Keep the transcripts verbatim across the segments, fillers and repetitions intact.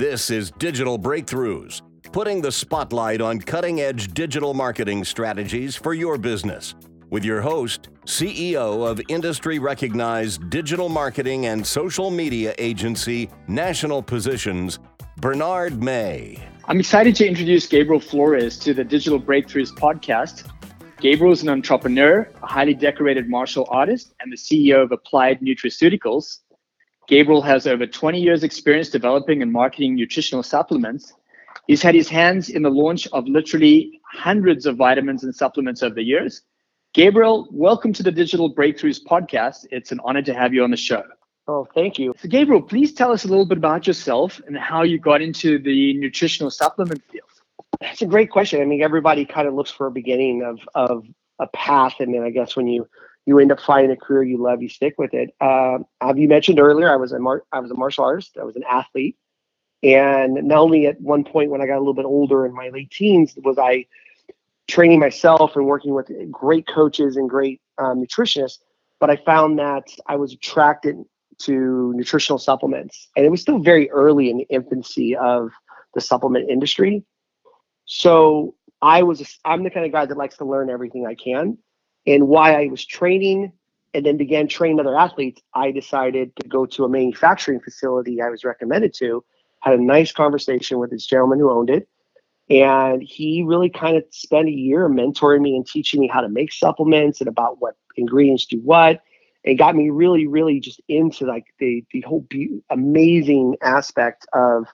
This is Digital Breakthroughs, putting the spotlight on cutting-edge digital marketing strategies for your business. With your host, C E O of industry-recognized digital marketing and social media agency, National Positions, Bernard May. I'm excited to introduce Gabriel Flores to the Digital Breakthroughs podcast. Gabriel is an entrepreneur, a highly decorated martial artist, and the C E O of Applied Nutraceuticals. Gabriel has over twenty years experience developing and marketing nutritional supplements. He's had his hands in the launch of literally hundreds of vitamins and supplements over the years. Gabriel, welcome to the Digital Breakthroughs podcast. It's an honor to have you on the show. Oh, thank you. So Gabriel, please tell us a little bit about yourself and how you got into the nutritional supplement field. That's a great question. I mean, everybody kind of looks for a beginning of, of a path. And then I guess when you, you end up finding a career you love, you stick with it. Uh, as you mentioned earlier, I was, a mar- I was a martial artist. I was an athlete. And not only at one point when I got a little bit older in my late teens was I training myself and working with great coaches and great um, nutritionists, but I found that I was attracted to nutritional supplements. And it was still very early in the infancy of the supplement industry. So I was, I'm the kind of guy that likes to learn everything I can. And while I was training and then began training other athletes, I decided to go to a manufacturing facility I was recommended to, had a nice conversation with this gentleman who owned it. And he really kind of spent a year mentoring me and teaching me how to make supplements and about what ingredients do what. It got me really, really just into like the the whole be- amazing aspect of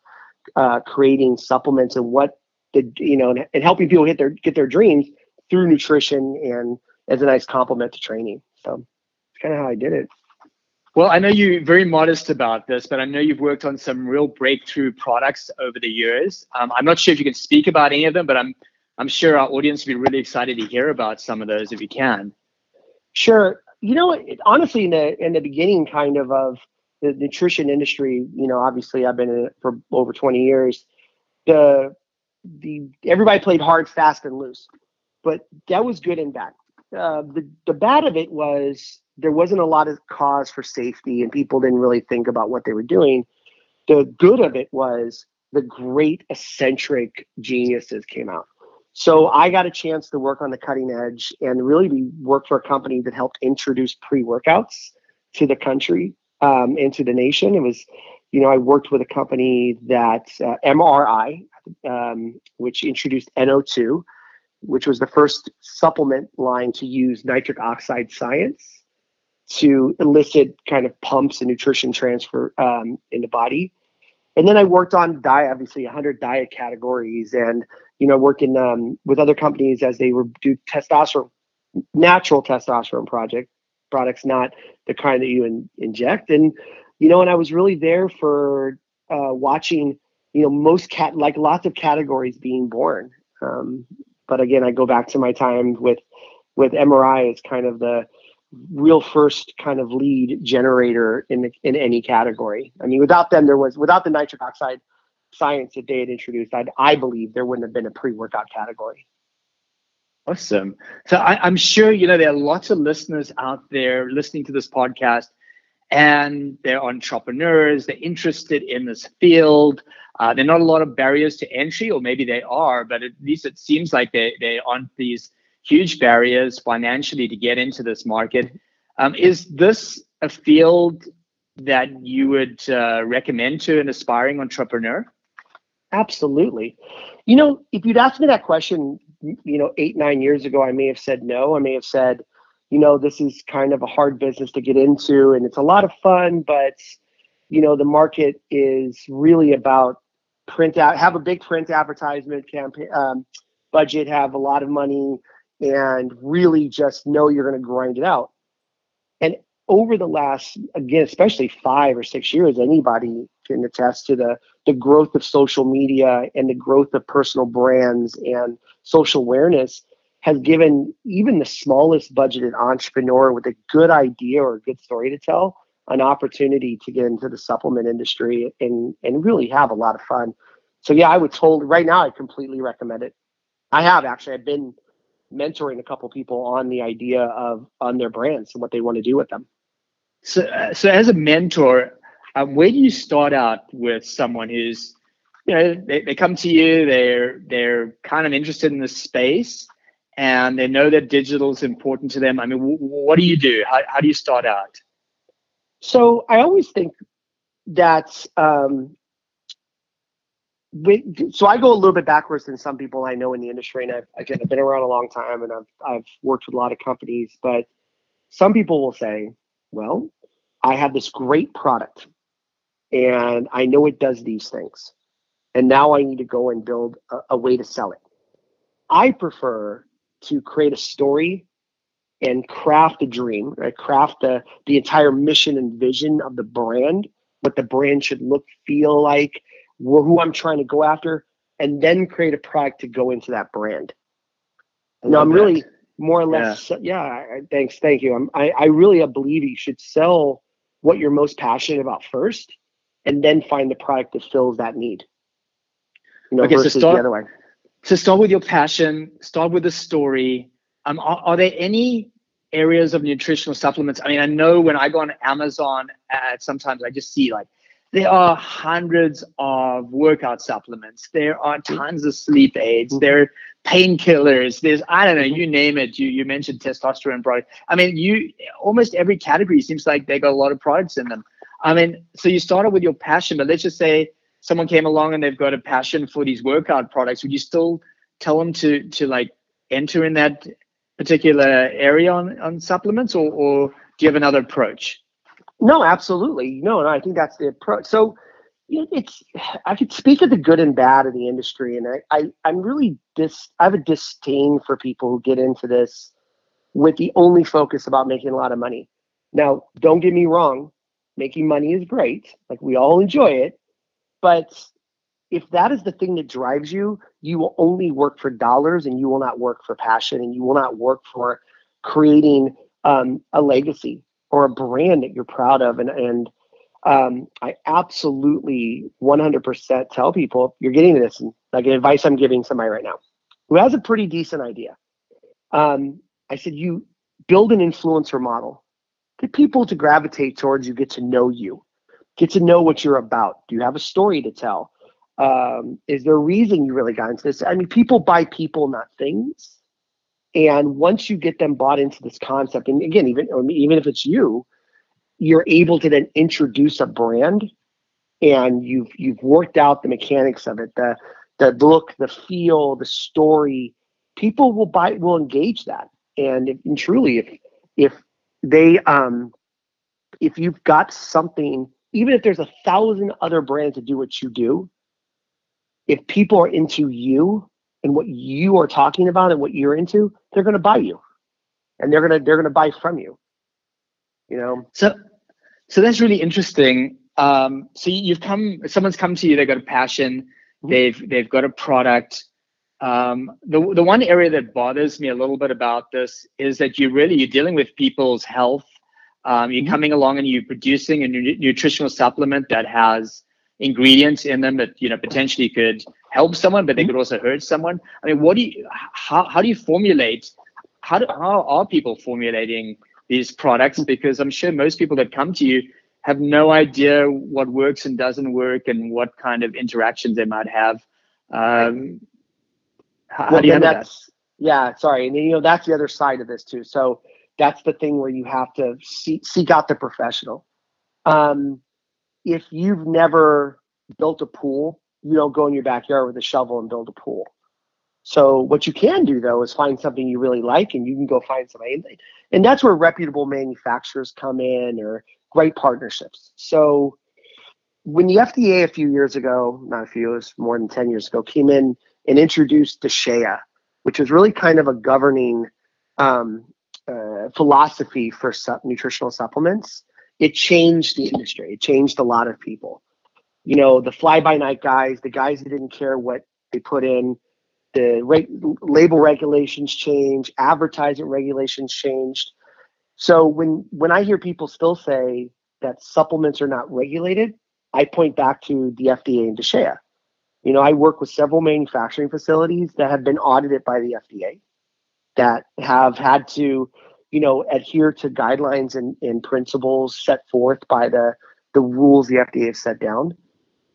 uh, creating supplements and what the you know and, and helping people hit their get their dreams through nutrition and as a nice complement to training. So it's kind of how I did it. Well, I know you're very modest about this, but I know you've worked on some real breakthrough products over the years. Um, I'm not sure if you can speak about any of them, but I'm I'm sure our audience would be really excited to hear about some of those if you can. Sure. You know, it, honestly, in the in the beginning kind of of the nutrition industry, you know, obviously I've been in it for over twenty years. The the everybody played hard, fast, and loose, but that was good and bad. Uh, the the bad of it was there wasn't a lot of cause for safety and people didn't really think about what they were doing. The good of it was the great eccentric geniuses came out. So I got a chance to work on the cutting edge and really work for a company that helped introduce pre-workouts to the country um, and to the nation. It was, you know, I worked with a company that uh, M R I, um, which introduced N O two, which was the first supplement line to use nitric oxide science to elicit kind of pumps and nutrition transfer um, in the body. And then I worked on diet, obviously one hundred diet categories and, you know, working um, with other companies as they were do testosterone, natural testosterone project products, not the kind that you in, inject. And, you know, and I was really there for uh, watching, you know, most cat, like lots of categories being born. Um, but again, I go back to my time with, with M R I as kind of the real first kind of lead generator in the, in any category. I mean, without them, there was, without the nitric oxide science that they had introduced, I'd, I believe there wouldn't have been a pre-workout category. Awesome. So I, I'm sure, you know, there are lots of listeners out there listening to this podcast and they're entrepreneurs, they're interested in this field. Uh, there are not a lot of barriers to entry, or maybe they are, but at least it seems like they, they aren't these huge barriers financially to get into this market. Um, is this a field that you would uh, recommend to an aspiring entrepreneur? Absolutely. You know, if you'd asked me that question, you know, eight, nine years ago, I may have said no. I may have said, you know, this is kind of a hard business to get into and it's a lot of fun, but, you know, the market is really about print out, have a big print advertisement campaign, um, budget, have a lot of money, and really just know you're going to grind it out. And over the last, again, especially five or six years, anybody can attest to the, the growth of social media and the growth of personal brands and social awareness has given even the smallest budgeted entrepreneur with a good idea or a good story to tell an opportunity to get into the supplement industry and, and really have a lot of fun. So yeah, I would told right now, I completely recommend it. I have actually, I've been mentoring a couple people on the idea of on their brands and what they want to do with them. So, uh, so as a mentor, um, where do you start out with someone who's you know, they, they come to you, they're they're kind of interested in the space, and they know that digital is important to them. I mean, w- what do you do? How, how do you start out? So I always think that, um, we, so I go a little bit backwards than some people I know in the industry, and I've, again, I've been around a long time, and I've, I've worked with a lot of companies, but some people will say, well, I have this great product, and I know it does these things, and now I need to go and build a, a way to sell it. I prefer to create a story and craft a dream, right? Craft the, the entire mission and vision of the brand, what the brand should look, feel like, who I'm trying to go after, and then create a product to go into that brand. Now, I'm that. really more or less, yeah, yeah thanks, thank you. I'm, I, I really believe you should sell what you're most passionate about first, and then find the product that fills that need. You know, okay, versus so start, the other way. So start with your passion, start with the story. Um, are, are there any areas of nutritional supplements? I mean, I know when I go on Amazon, uh, sometimes I just see like, there are hundreds of workout supplements. There are tons of sleep aids. There are painkillers. There's, I don't know, you name it. You you mentioned testosterone products. I mean, you almost every category seems like they got a lot of products in them. I mean, so you started with your passion, but let's just say someone came along and they've got a passion for these workout products. Would you still tell them to to like enter in that particular area on, on supplements, or, or do you have another approach? No, absolutely. No, no, I think that's the approach. So it's, I could speak to the good and bad of the industry. And I, I, I'm really dis, I have a disdain for people who get into this with the only focus about making a lot of money. Now, don't get me wrong. Making money is great. Like, we all enjoy it. But if that is the thing that drives you, you will only work for dollars, and you will not work for passion, and you will not work for creating um, a legacy or a brand that you're proud of. And, and um, I absolutely one hundred percent tell people, you're getting this, and like advice I'm giving somebody right now who has a pretty decent idea. Um, I said, you build an influencer model. Get people to gravitate towards you, get to know you, get to know what you're about. Do you have a story to tell? Um, is there a reason you really got into this? I mean, people buy people, not things. And once you get them bought into this concept, and again, even even if it's you, you're able to then introduce a brand, and you've you've worked out the mechanics of it, the the look, the feel, the story. People will buy, will engage that, and, if, and truly, if if they um if you've got something, even if there's a thousand other brands that do what you do, if people are into you and what you are talking about and what you're into, they're going to buy you, and they're going to, they're going to buy from you, you know? So, so that's really interesting. Um, so you've come, someone's come to you, they've got a passion, mm-hmm. they've, they've got a product. Um, the, the one area that bothers me a little bit about this is that you really, you're dealing with people's health. Um, you're mm-hmm. coming along and you're producing a nu- nutritional supplement that has ingredients in them that, you know, potentially could help someone, but they could also hurt someone. I mean, what do you, how, how do you formulate, how do, how are people formulating these products? Because I'm sure most people that come to you have no idea what works and doesn't work, and what kind of interactions they might have. Um, how well, do you handle that? Yeah, sorry. And you know, that's the other side of this too. So that's the thing where you have to see, seek out the professional. Um, If you've never built a pool, you don't go in your backyard with a shovel and build a pool. So what you can do, though, is find something you really like, and you can go find somebody. And that's where reputable manufacturers come in, or great partnerships. So when the F D A a few years ago, not a few, it was more than ten years ago, came in and introduced DASCA, which was really kind of a governing um, uh, philosophy for su- nutritional supplements. It changed the industry. It changed a lot of people. You know, the fly-by-night guys, the guys that didn't care what they put in, the re- label regulations changed, advertising regulations changed. So when, when I hear people still say that supplements are not regulated, I point back to the F D A and DASCA. You know, I work with several manufacturing facilities that have been audited by the F D A, that have had to, you know, adhere to guidelines and, and principles set forth by the, the rules the F D A has set down.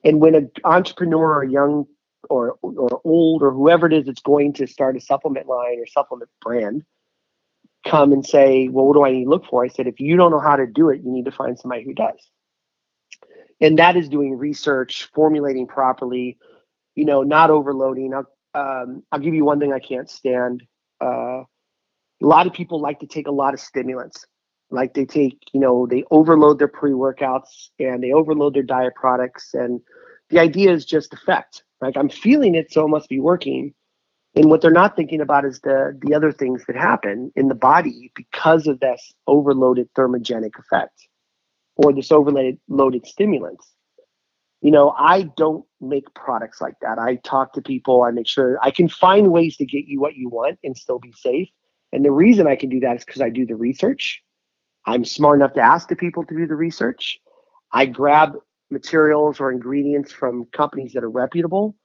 And when an entrepreneur or young or or old or whoever it is that's going to start a supplement line or supplement brand come and say, well, what do I need to look for? I said, if you don't know how to do it, you need to find somebody who does. And that is doing research, formulating properly, you know, not overloading. I'll, um, I'll give you one thing I can't stand. Uh, a lot of people like to take a lot of stimulants. Like they take, you know, they overload their pre-workouts and they overload their diet products. And the idea is just effect. Like I'm feeling it, so it must be working. And what they're not thinking about is the the other things that happen in the body because of this overloaded thermogenic effect or this overloaded loaded stimulants. You know, I don't make products like that. I talk to people. I make sure I can find ways to get you what you want and still be safe. And the reason I can do that is because I do the research. I'm smart enough to ask the people to do the research. I grab materials or ingredients from companies that are reputable.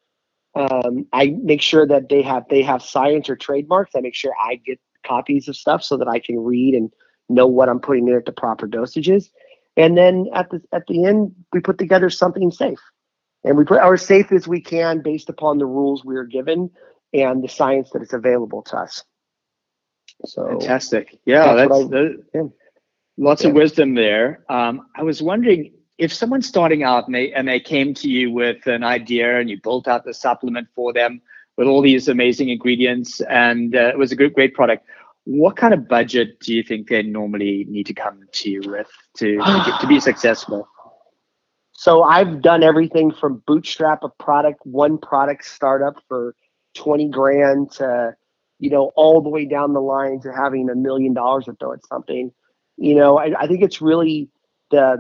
Um, I make sure that they have they have science or trademarks. I make sure I get copies of stuff so that I can read and know what I'm putting in at the proper dosages. And then at the at the end, we put together something safe, and we put our safe as we can based upon the rules we are given and the science that is available to us. So fantastic, yeah, that's, that's I, that, yeah. lots yeah. of wisdom there. Um, I was wondering. If someone's starting out and they and they came to you with an idea and you built out the supplement for them with all these amazing ingredients and uh, it was a great, great product, what kind of budget do you think they normally need to come to you with to to, get, to be successful? So I've done everything from bootstrap a product, one product startup for twenty grand to, you know, all the way down the line to having a million dollars to throw at something. You know, I, I think it's really the...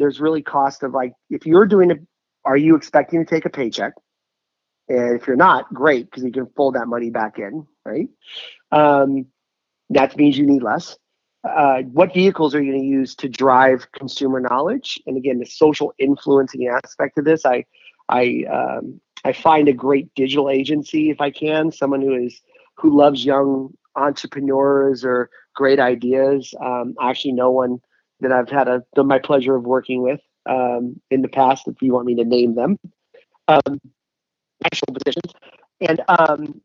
there's really cost of like, if you're doing it, are you expecting to take a paycheck? And if you're not, great, because you can fold that money back in, right? Um, that means you need less. Uh, what vehicles are you going to use to drive consumer knowledge? And again, the social influencing aspect of this, I, I, um, I find a great digital agency if I can, someone who is who loves young entrepreneurs or great ideas. Um, I actually know one that I've had a, the, my pleasure of working with um, in the past, if you want me to name them, um, National Positions. And, um,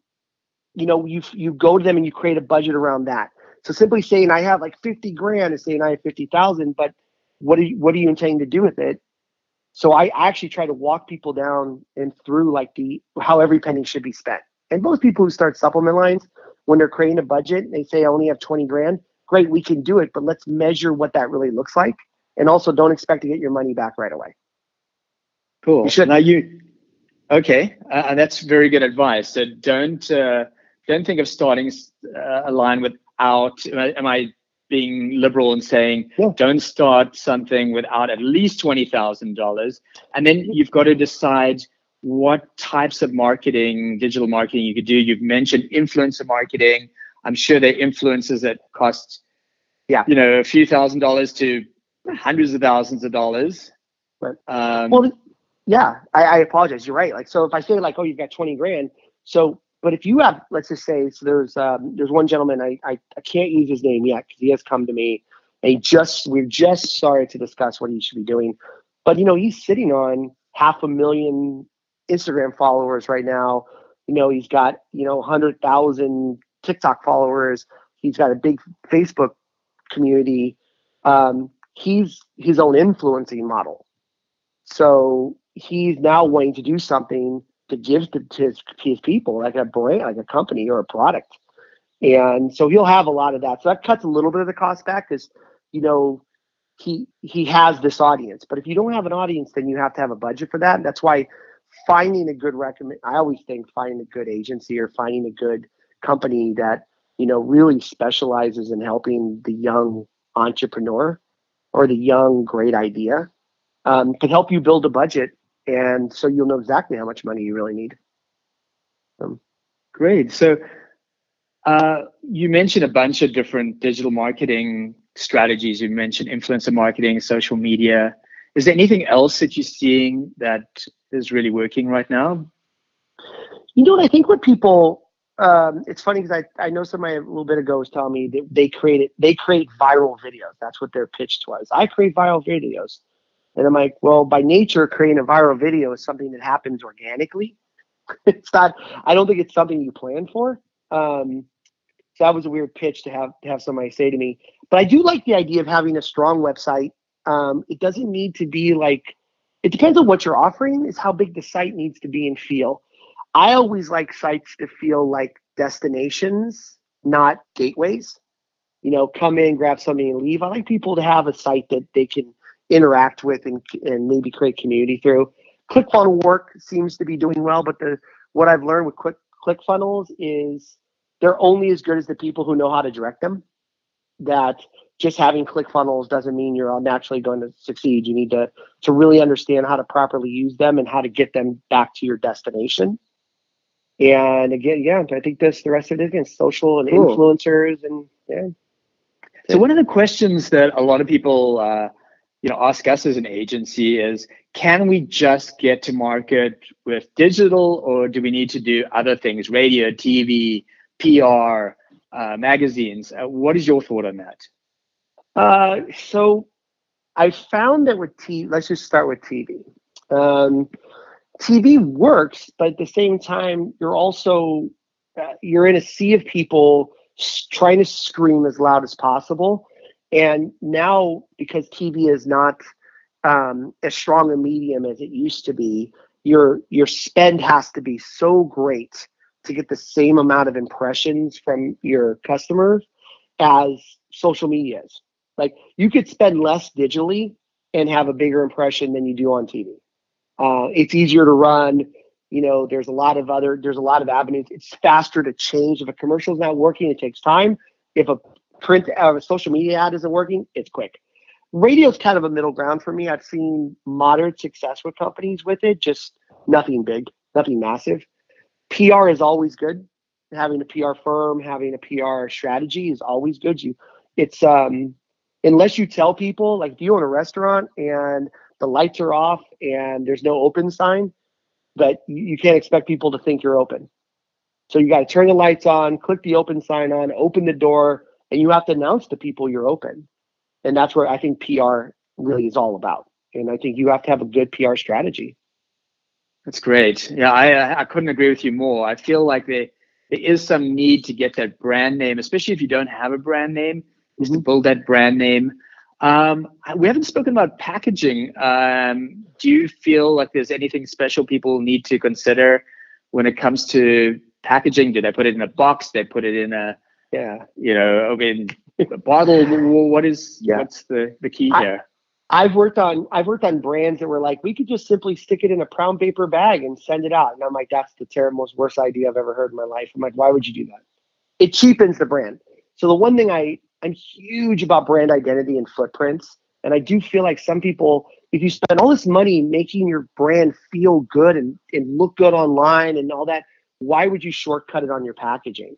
you know, you you go to them and you create a budget around that. So simply saying I have like fifty grand is saying I have fifty thousand, but what are you, what are you intending to do with it? So I actually try to walk people down and through like the, how every penny should be spent. And most people who start supplement lines, when they're creating a budget, they say I only have twenty grand. Great, we can do it, but let's measure what that really looks like. And also don't expect to get your money back right away. Cool. You should. Now you, okay, uh, that's very good advice. So don't uh, don't think of starting uh, a line without, am I, am I being liberal and saying, yeah. don't start something without at least twenty thousand dollars. And then you've got to decide what types of marketing, digital marketing you could do. You've mentioned influencer marketing. I'm sure there are influencers that cost, yeah, you know, a few thousand dollars to hundreds of thousands of dollars. Right. Um, well, yeah, I, I apologize. You're right. Like, so if I say like, oh, you've got twenty grand. So, but if you have, let's just say, so there's um, there's one gentleman, I, I, I can't use his name yet because he has come to me and he just, we're just started to discuss what he should be doing. But, you know, he's sitting on half a million Instagram followers right now. You know, he's got, you know, one hundred thousand TikTok followers. He's got a big Facebook community. Um, he's his own influencing model. So he's now wanting to do something to give to, to his, his people, like a brand, like a company or a product. And so he'll have a lot of that. So that cuts a little bit of the cost back because, you know, he, he has this audience. But if you don't have an audience, then you have to have a budget for that. And that's why finding a good recommend, I always think finding a good agency or finding a good company that, you know, really specializes in helping the young entrepreneur or the young great idea um, can help you build a budget. And so you'll know exactly how much money you really need. Um, great. So uh, you mentioned a bunch of different digital marketing strategies. You mentioned influencer marketing, social media. Is there anything else that you're seeing that is really working right now? You know what, I think what people, Um, it's funny because I, I know somebody a little bit ago was telling me that they created, they create viral videos. That's what their pitch was. I create viral videos. And I'm like, well, by nature, creating a viral video is something that happens organically. It's not, I don't think it's something you plan for. Um, so that was a weird pitch to have, to have somebody say to me, but I do like the idea of having a strong website. Um, it doesn't need to be like, it depends on what you're offering is how big the site needs to be and feel. I always like sites to feel like destinations, not gateways, you know, come in, grab something and leave. I like people to have a site that they can interact with and, and maybe create community through. ClickFunnels work seems to be doing well, but the, what I've learned with Quick, ClickFunnels is they're only as good as the people who know how to direct them. That just having ClickFunnels doesn't mean you're naturally going to succeed. You need to, to really understand how to properly use them and how to get them back to your destination. And again, yeah, I think this, the rest of it is again, social and cool. Influencers. And yeah. So one of the questions that a lot of people, uh, you know, ask us as an agency is, can we just get to market with digital, or do we need to do other things, radio, T V, P R, uh, magazines? Uh, what is your thought on that? Uh, so I found that with T V, let's just start with T V. Um, T V works, but at the same time, you're also, uh, you're in a sea of people trying to scream as loud as possible. And now, because T V is not um, as strong a medium as it used to be, your your spend has to be so great to get the same amount of impressions from your customers as social media is. Like, you could spend less digitally and have a bigger impression than you do on T V. Uh, it's easier to run. You know, there's a lot of other, there's a lot of avenues. It's faster to change. If a commercial is not working, it takes time. If a print or a social media ad isn't working, it's quick. Radio is kind of a middle ground for me. I've seen moderate success with companies with it, just nothing big, nothing massive. P R is always good. Having a P R firm, having a P R strategy is always good. You, it's um, unless you tell people, like if you own a restaurant and the lights are off and there's no open sign, but you, you can't expect people to think you're open. So you got to turn the lights on, click the open sign on, open the door, and you have to announce to people you're open. And that's where I think P R really is all about. And I think you have to have a good P R strategy. That's great. Yeah, I I couldn't agree with you more. I feel like there, there is some need to get that brand name, especially if you don't have a brand name, is mm-hmm. to build that brand name. Um, we haven't spoken about packaging. Um, do you feel like there's anything special people need to consider when it comes to packaging? Do they put it in a box? They put it in a Yeah, you know, I mean, a bottle. What is yeah. what's the, the key here? I, I've worked on I've worked on brands that were like, we could just simply stick it in a brown paper bag and send it out, and I'm like, that's the terrible, most worst idea I've ever heard in my life. I'm like, why would you do that? It cheapens the brand. So the one thing I I'm huge about brand identity and footprints, and I do feel like some people, if you spend all this money making your brand feel good and and look good online and all that, why would you shortcut it on your packaging?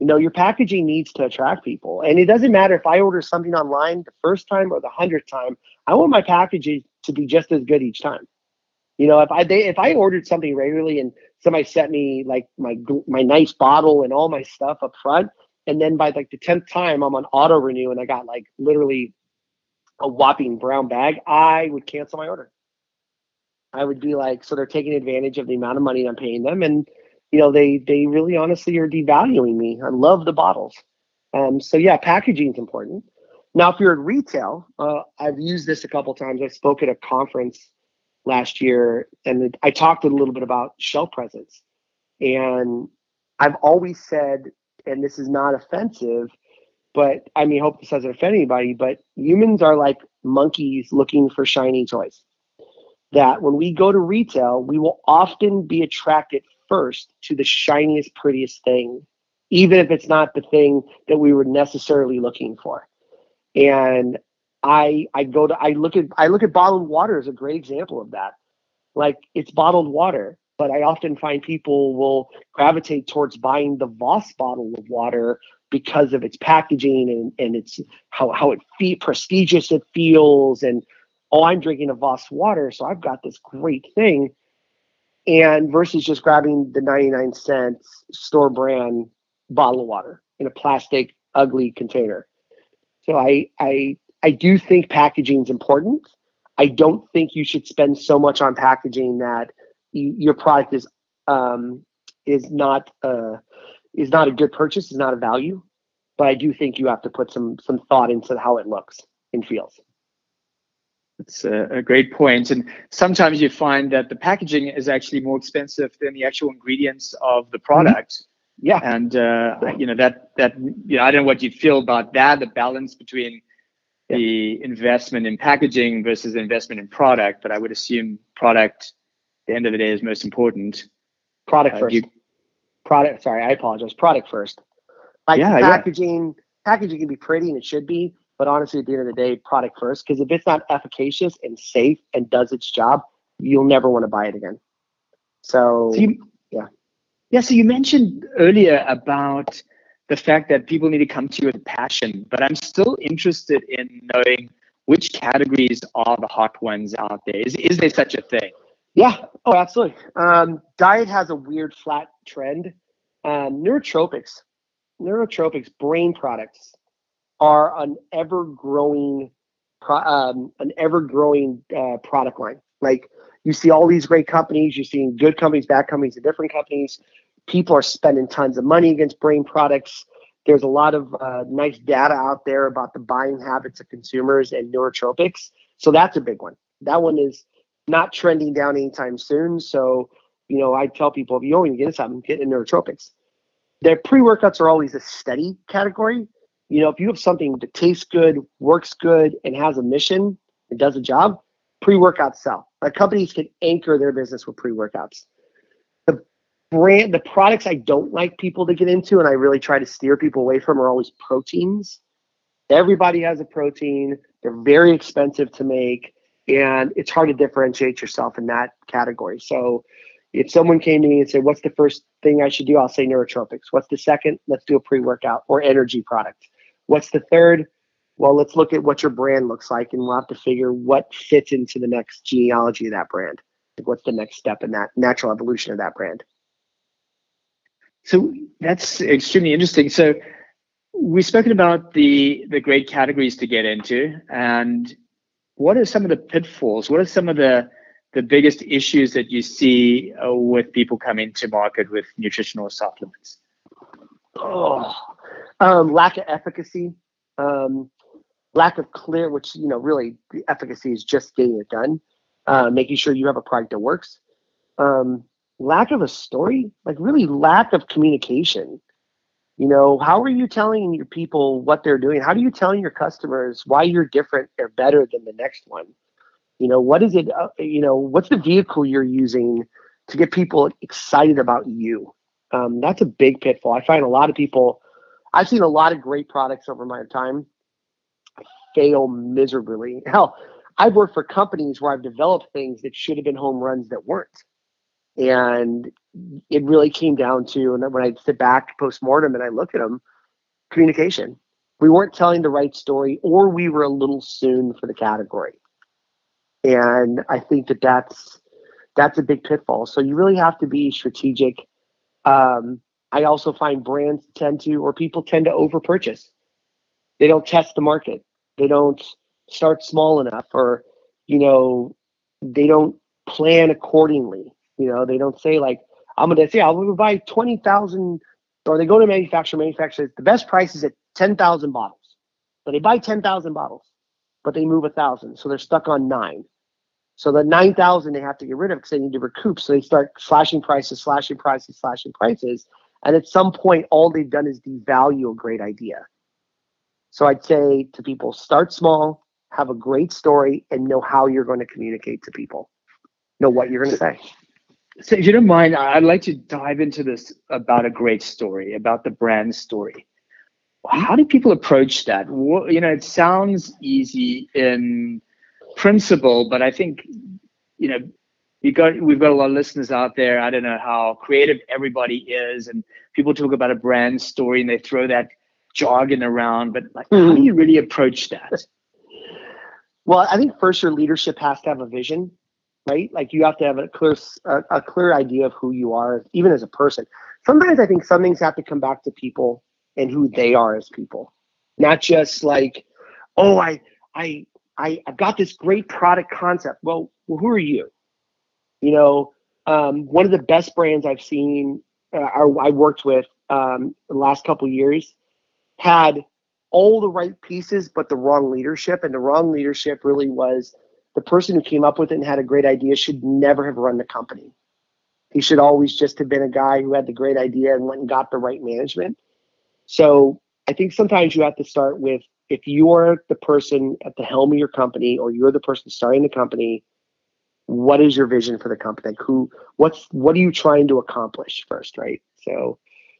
You know, your packaging needs to attract people. And it doesn't matter if I order something online the first time or the hundredth time. I want my packaging to be just as good each time. You know, if I they, if I ordered something regularly and somebody sent me like my my nice bottle and all my stuff up front, and then by like the tenth time I'm on auto renew and I got like literally a whopping brown bag, I would cancel my order. I would be like, so they're taking advantage of the amount of money I'm paying them, and you know, they they really honestly are devaluing me. I love the bottles. Um, so yeah, packaging is important. Now, if you're in retail, uh, I've used this a couple times. I spoke at a conference last year, and I talked a little bit about shelf presence. And I've always said, and this is not offensive, but I mean, I hope this doesn't offend anybody, but humans are like monkeys looking for shiny toys. That when we go to retail, we will often be attracted first to the shiniest, prettiest thing, even if it's not the thing that we were necessarily looking for. And I I go to I look at I look at bottled water as a great example of that. Like, it's bottled water, but I often find people will gravitate towards buying the Voss bottle of water because of its packaging and, and it's how, how it fe- prestigious it feels, and oh, I'm drinking a Voss water, so I've got this great thing. And versus just grabbing the ninety-nine cents store brand bottle of water in a plastic, ugly container. So I I I do think packaging is important. I don't think you should spend so much on packaging that you, your product is um, is not uh, is not a good purchase, is not a value. But I do think you have to put some some thought into how it looks and feels. That's a, a great point. And sometimes you find that the packaging is actually more expensive than the actual ingredients of the product. Mm-hmm. Yeah. And, uh, you know, that, that, you know, I don't know what you feel about that, the balance between yeah. the investment in packaging versus the investment in product, but I would assume product at the end of the day is most important. Product uh, first. You, product, sorry, I apologize. Product first. Like yeah, packaging, yeah. packaging can be pretty and it should be, but honestly, at the end of the day, product first, because if it's not efficacious and safe and does its job, you'll never want to buy it again. So, so you, yeah. Yeah, so you mentioned earlier about the fact that people need to come to you with a passion, but I'm still interested in knowing which categories are the hot ones out there. Is, is there such a thing? Yeah, oh, absolutely. Um, diet has a weird flat trend. Um, neurotropics, neurotropics, brain products are an ever-growing, pro- um, an ever-growing uh, product line. Like you see all these great companies, you're seeing good companies, bad companies, and different companies. People are spending tons of money against brain products. There's a lot of uh, nice data out there about the buying habits of consumers and neurotropics. So that's a big one. That one is not trending down anytime soon. So, you know, I tell people, if you don't even get this out, get in neurotropics. Their pre-workouts are always a steady category. You know, if you have something that tastes good, works good, and has a mission and does a job, pre-workouts sell. Like companies can anchor their business with pre-workouts. The brand, the products I don't like people to get into, and I really try to steer people away from, are always proteins. Everybody has a protein. They're very expensive to make, and it's hard to differentiate yourself in that category. So if someone came to me and said, what's the first thing I should do? I'll say neurotropics. What's the second? Let's do a pre-workout or energy product. What's the third? Well, let's look at what your brand looks like, and we'll have to figure what fits into the next genealogy of that brand. Like what's the next step in that natural evolution of that brand? So that's extremely interesting. So we've spoken about the, the great categories to get into, and what are some of the pitfalls? What are some of the, the biggest issues that you see uh, with people coming to market with nutritional supplements? Oh, um, lack of efficacy. Um, lack of clear, which, you know, really the efficacy is just getting it done, uh, making sure you have a product that works. Um, lack of a story, like really lack of communication. You know, how are you telling your people what they're doing? How do you tell your customers why you're different or better than the next one? You know, what is it, uh, you know, what's the vehicle you're using to get people excited about you? Um, that's a big pitfall. I find a lot of people, I've seen a lot of great products over my time fail miserably. Hell, I've worked for companies where I've developed things that should have been home runs that weren't. And it really came down to, and when I sit back postmortem and I look at them, communication. We weren't telling the right story, or we were a little soon for the category. And I think that that's, that's a big pitfall. So you really have to be strategic. Um, I also find brands tend to, or people tend to overpurchase. They don't test the market. They don't start small enough, or, you know, they don't plan accordingly. You know, they don't say like, I'm going to say, I'm going to buy twenty thousand, or they go to manufacturer, manufacturer, the best price is at ten thousand bottles. So they buy ten thousand bottles, but they move a thousand. So they're stuck on nine. So the nine thousand they have to get rid of because they need to recoup. So they start slashing prices, slashing prices, slashing prices. And at some point, all they've done is devalue a great idea. So I'd say to people, start small, have a great story, and know how you're going to communicate to people. Know what you're going to say. So if you don't mind, I'd like to dive into this about a great story, about the brand story. How do people approach that? What, you know, it sounds easy in principle, but I think, you know, You got, we've got a lot of listeners out there. I don't know how creative everybody is, and people talk about a brand story and they throw that jargon around, but like, mm-hmm. how do you really approach that? Well, I think first your leadership has to have a vision, right? Like you have to have a clear, a, a clear idea of who you are, even as a person. Sometimes I think some things have to come back to people and who they are as people, not just like, oh, I, I, I, I've got this great product concept. Well, well who are you? You know, um, one of the best brands I've seen, uh, or I worked with um, the last couple of years, had all the right pieces, but the wrong leadership. And the wrong leadership really was the person who came up with it and had a great idea should never have run the company. He should always just have been a guy who had the great idea and went and got the right management. So I think sometimes you have to start with, if you're the person at the helm of your company, or you're the person starting the company, what is your vision for the company? Like who, what's, what are you trying to accomplish first, right? So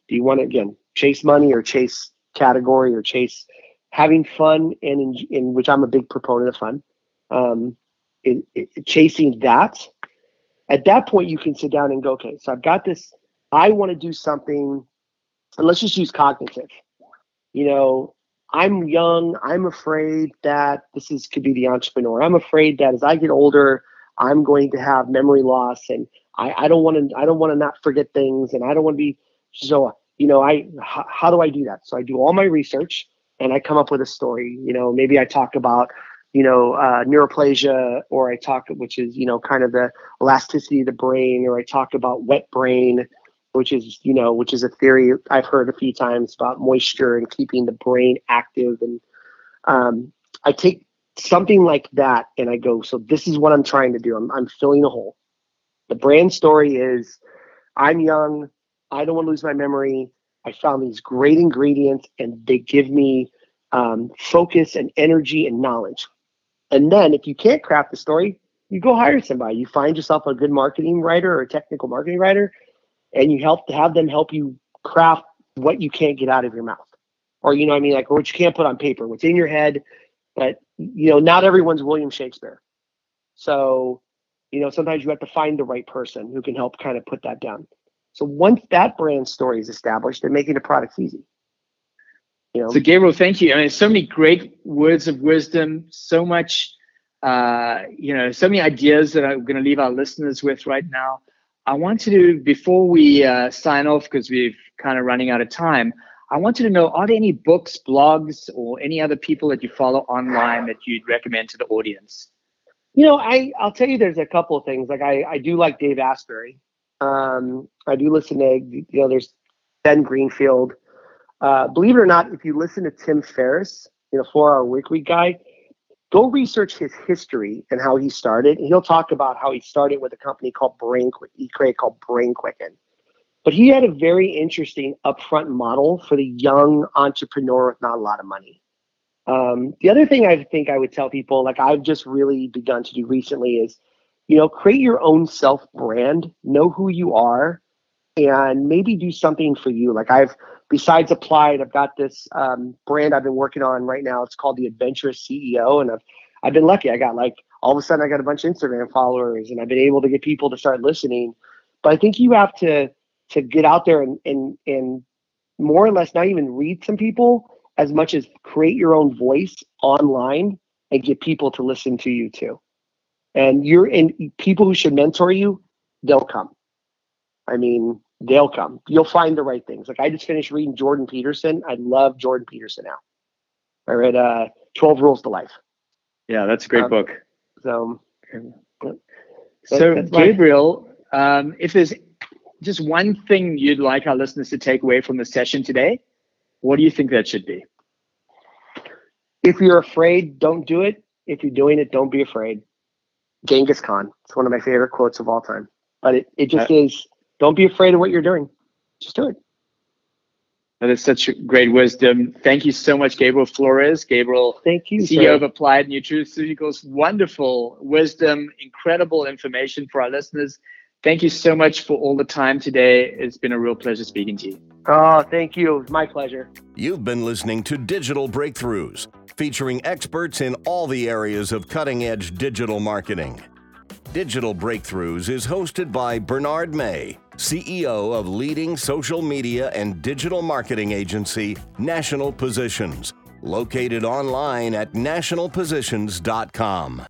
do you want to, again, chase money or chase category or chase having fun? And in, in which I'm a big proponent of fun, um, in, in chasing that. At that point, you can sit down and go, okay, so I've got this, I want to do something, and let's just use cognitive. You know, I'm young, I'm afraid that this is could be the entrepreneur. I'm afraid that as I get older, I'm going to have memory loss, and I, I don't want to, I don't want to not forget things, and I don't want to be, so, you know, I, h- how do I do that? So I do all my research and I come up with a story. You know, maybe I talk about, you know, uh, neuroplasia, or I talk, which is, you know, kind of the elasticity of the brain, or I talk about wet brain, which is, you know, which is a theory I've heard a few times about moisture and keeping the brain active. And um, I take something like that and I go, so this is what I'm trying to do. I'm, I'm filling a hole. The brand story is, I'm young, I don't want to lose my memory. I found these great ingredients and they give me um, focus and energy and knowledge. And then if you can't craft the story, you go hire somebody. You find yourself a good marketing writer or a technical marketing writer, and you help to have them help you craft what you can't get out of your mouth, or, you know, I mean, like, or what you can't put on paper, what's in your head. But, you know, not everyone's William Shakespeare. So, you know, sometimes you have to find the right person who can help kind of put that down. So once that brand story is established, they're making the products easy. You know? So Gabriel, thank you. I mean, so many great words of wisdom, so much, uh, you know, so many ideas that I'm going to leave our listeners with right now. I want to do, before we uh, sign off, because we've kind of running out of time, I wanted to know, are there any books, blogs, or any other people that you follow online that you'd recommend to the audience? You know, I, I'll tell you, there's a couple of things. Like I, I do like Dave Asprey. Um, I do listen to, you know, there's Ben Greenfield. Uh, believe it or not, if you listen to Tim Ferriss, you know, four hour work week guy, go research his history and how he started. And he'll talk about how he started with a company called Brain Quick, he created called Brain Quicken. But he had a very interesting upfront model for the young entrepreneur with not a lot of money. Um, the other thing I think I would tell people, like I've just really begun to do recently, is, you know, create your own self brand, know who you are, and maybe do something for you. Like I've, besides Applied, I've got this um, brand I've been working on right now. It's called the Adventurous C E O. And I've, I've been lucky. I got like, all of a sudden I got a bunch of Instagram followers, and I've been able to get people to start listening. But I think you have to, to get out there and, and, and more or less not even read some people as much as create your own voice online and get people to listen to you too. And you're in people who should mentor you, they'll come. I mean, they'll come. You'll find the right things. Like I just finished reading Jordan Peterson. I love Jordan Peterson now. I read uh, twelve Rules to Life. Yeah, that's a great um, book. So, yeah. that, so Gabriel, um, if there's just one thing you'd like our listeners to take away from the session today, what do you think that should be? If you're afraid, don't do it. If you're doing it, don't be afraid. Genghis Khan. It's one of my favorite quotes of all time. But it, it just uh, is, don't be afraid of what you're doing. Just do it. That is such great wisdom. Thank you so much, Gabriel Flores. Gabriel, thank you, C E O sir. of Applied Nutraceuticals. Wonderful wisdom, incredible information for our listeners. Thank you so much for all the time today. It's been a real pleasure speaking to you. Oh, thank you. It was my pleasure. You've been listening to Digital Breakthroughs, featuring experts in all the areas of cutting-edge digital marketing. Digital Breakthroughs is hosted by Bernard May, C E O of leading social media and digital marketing agency, National Positions, located online at national positions dot com.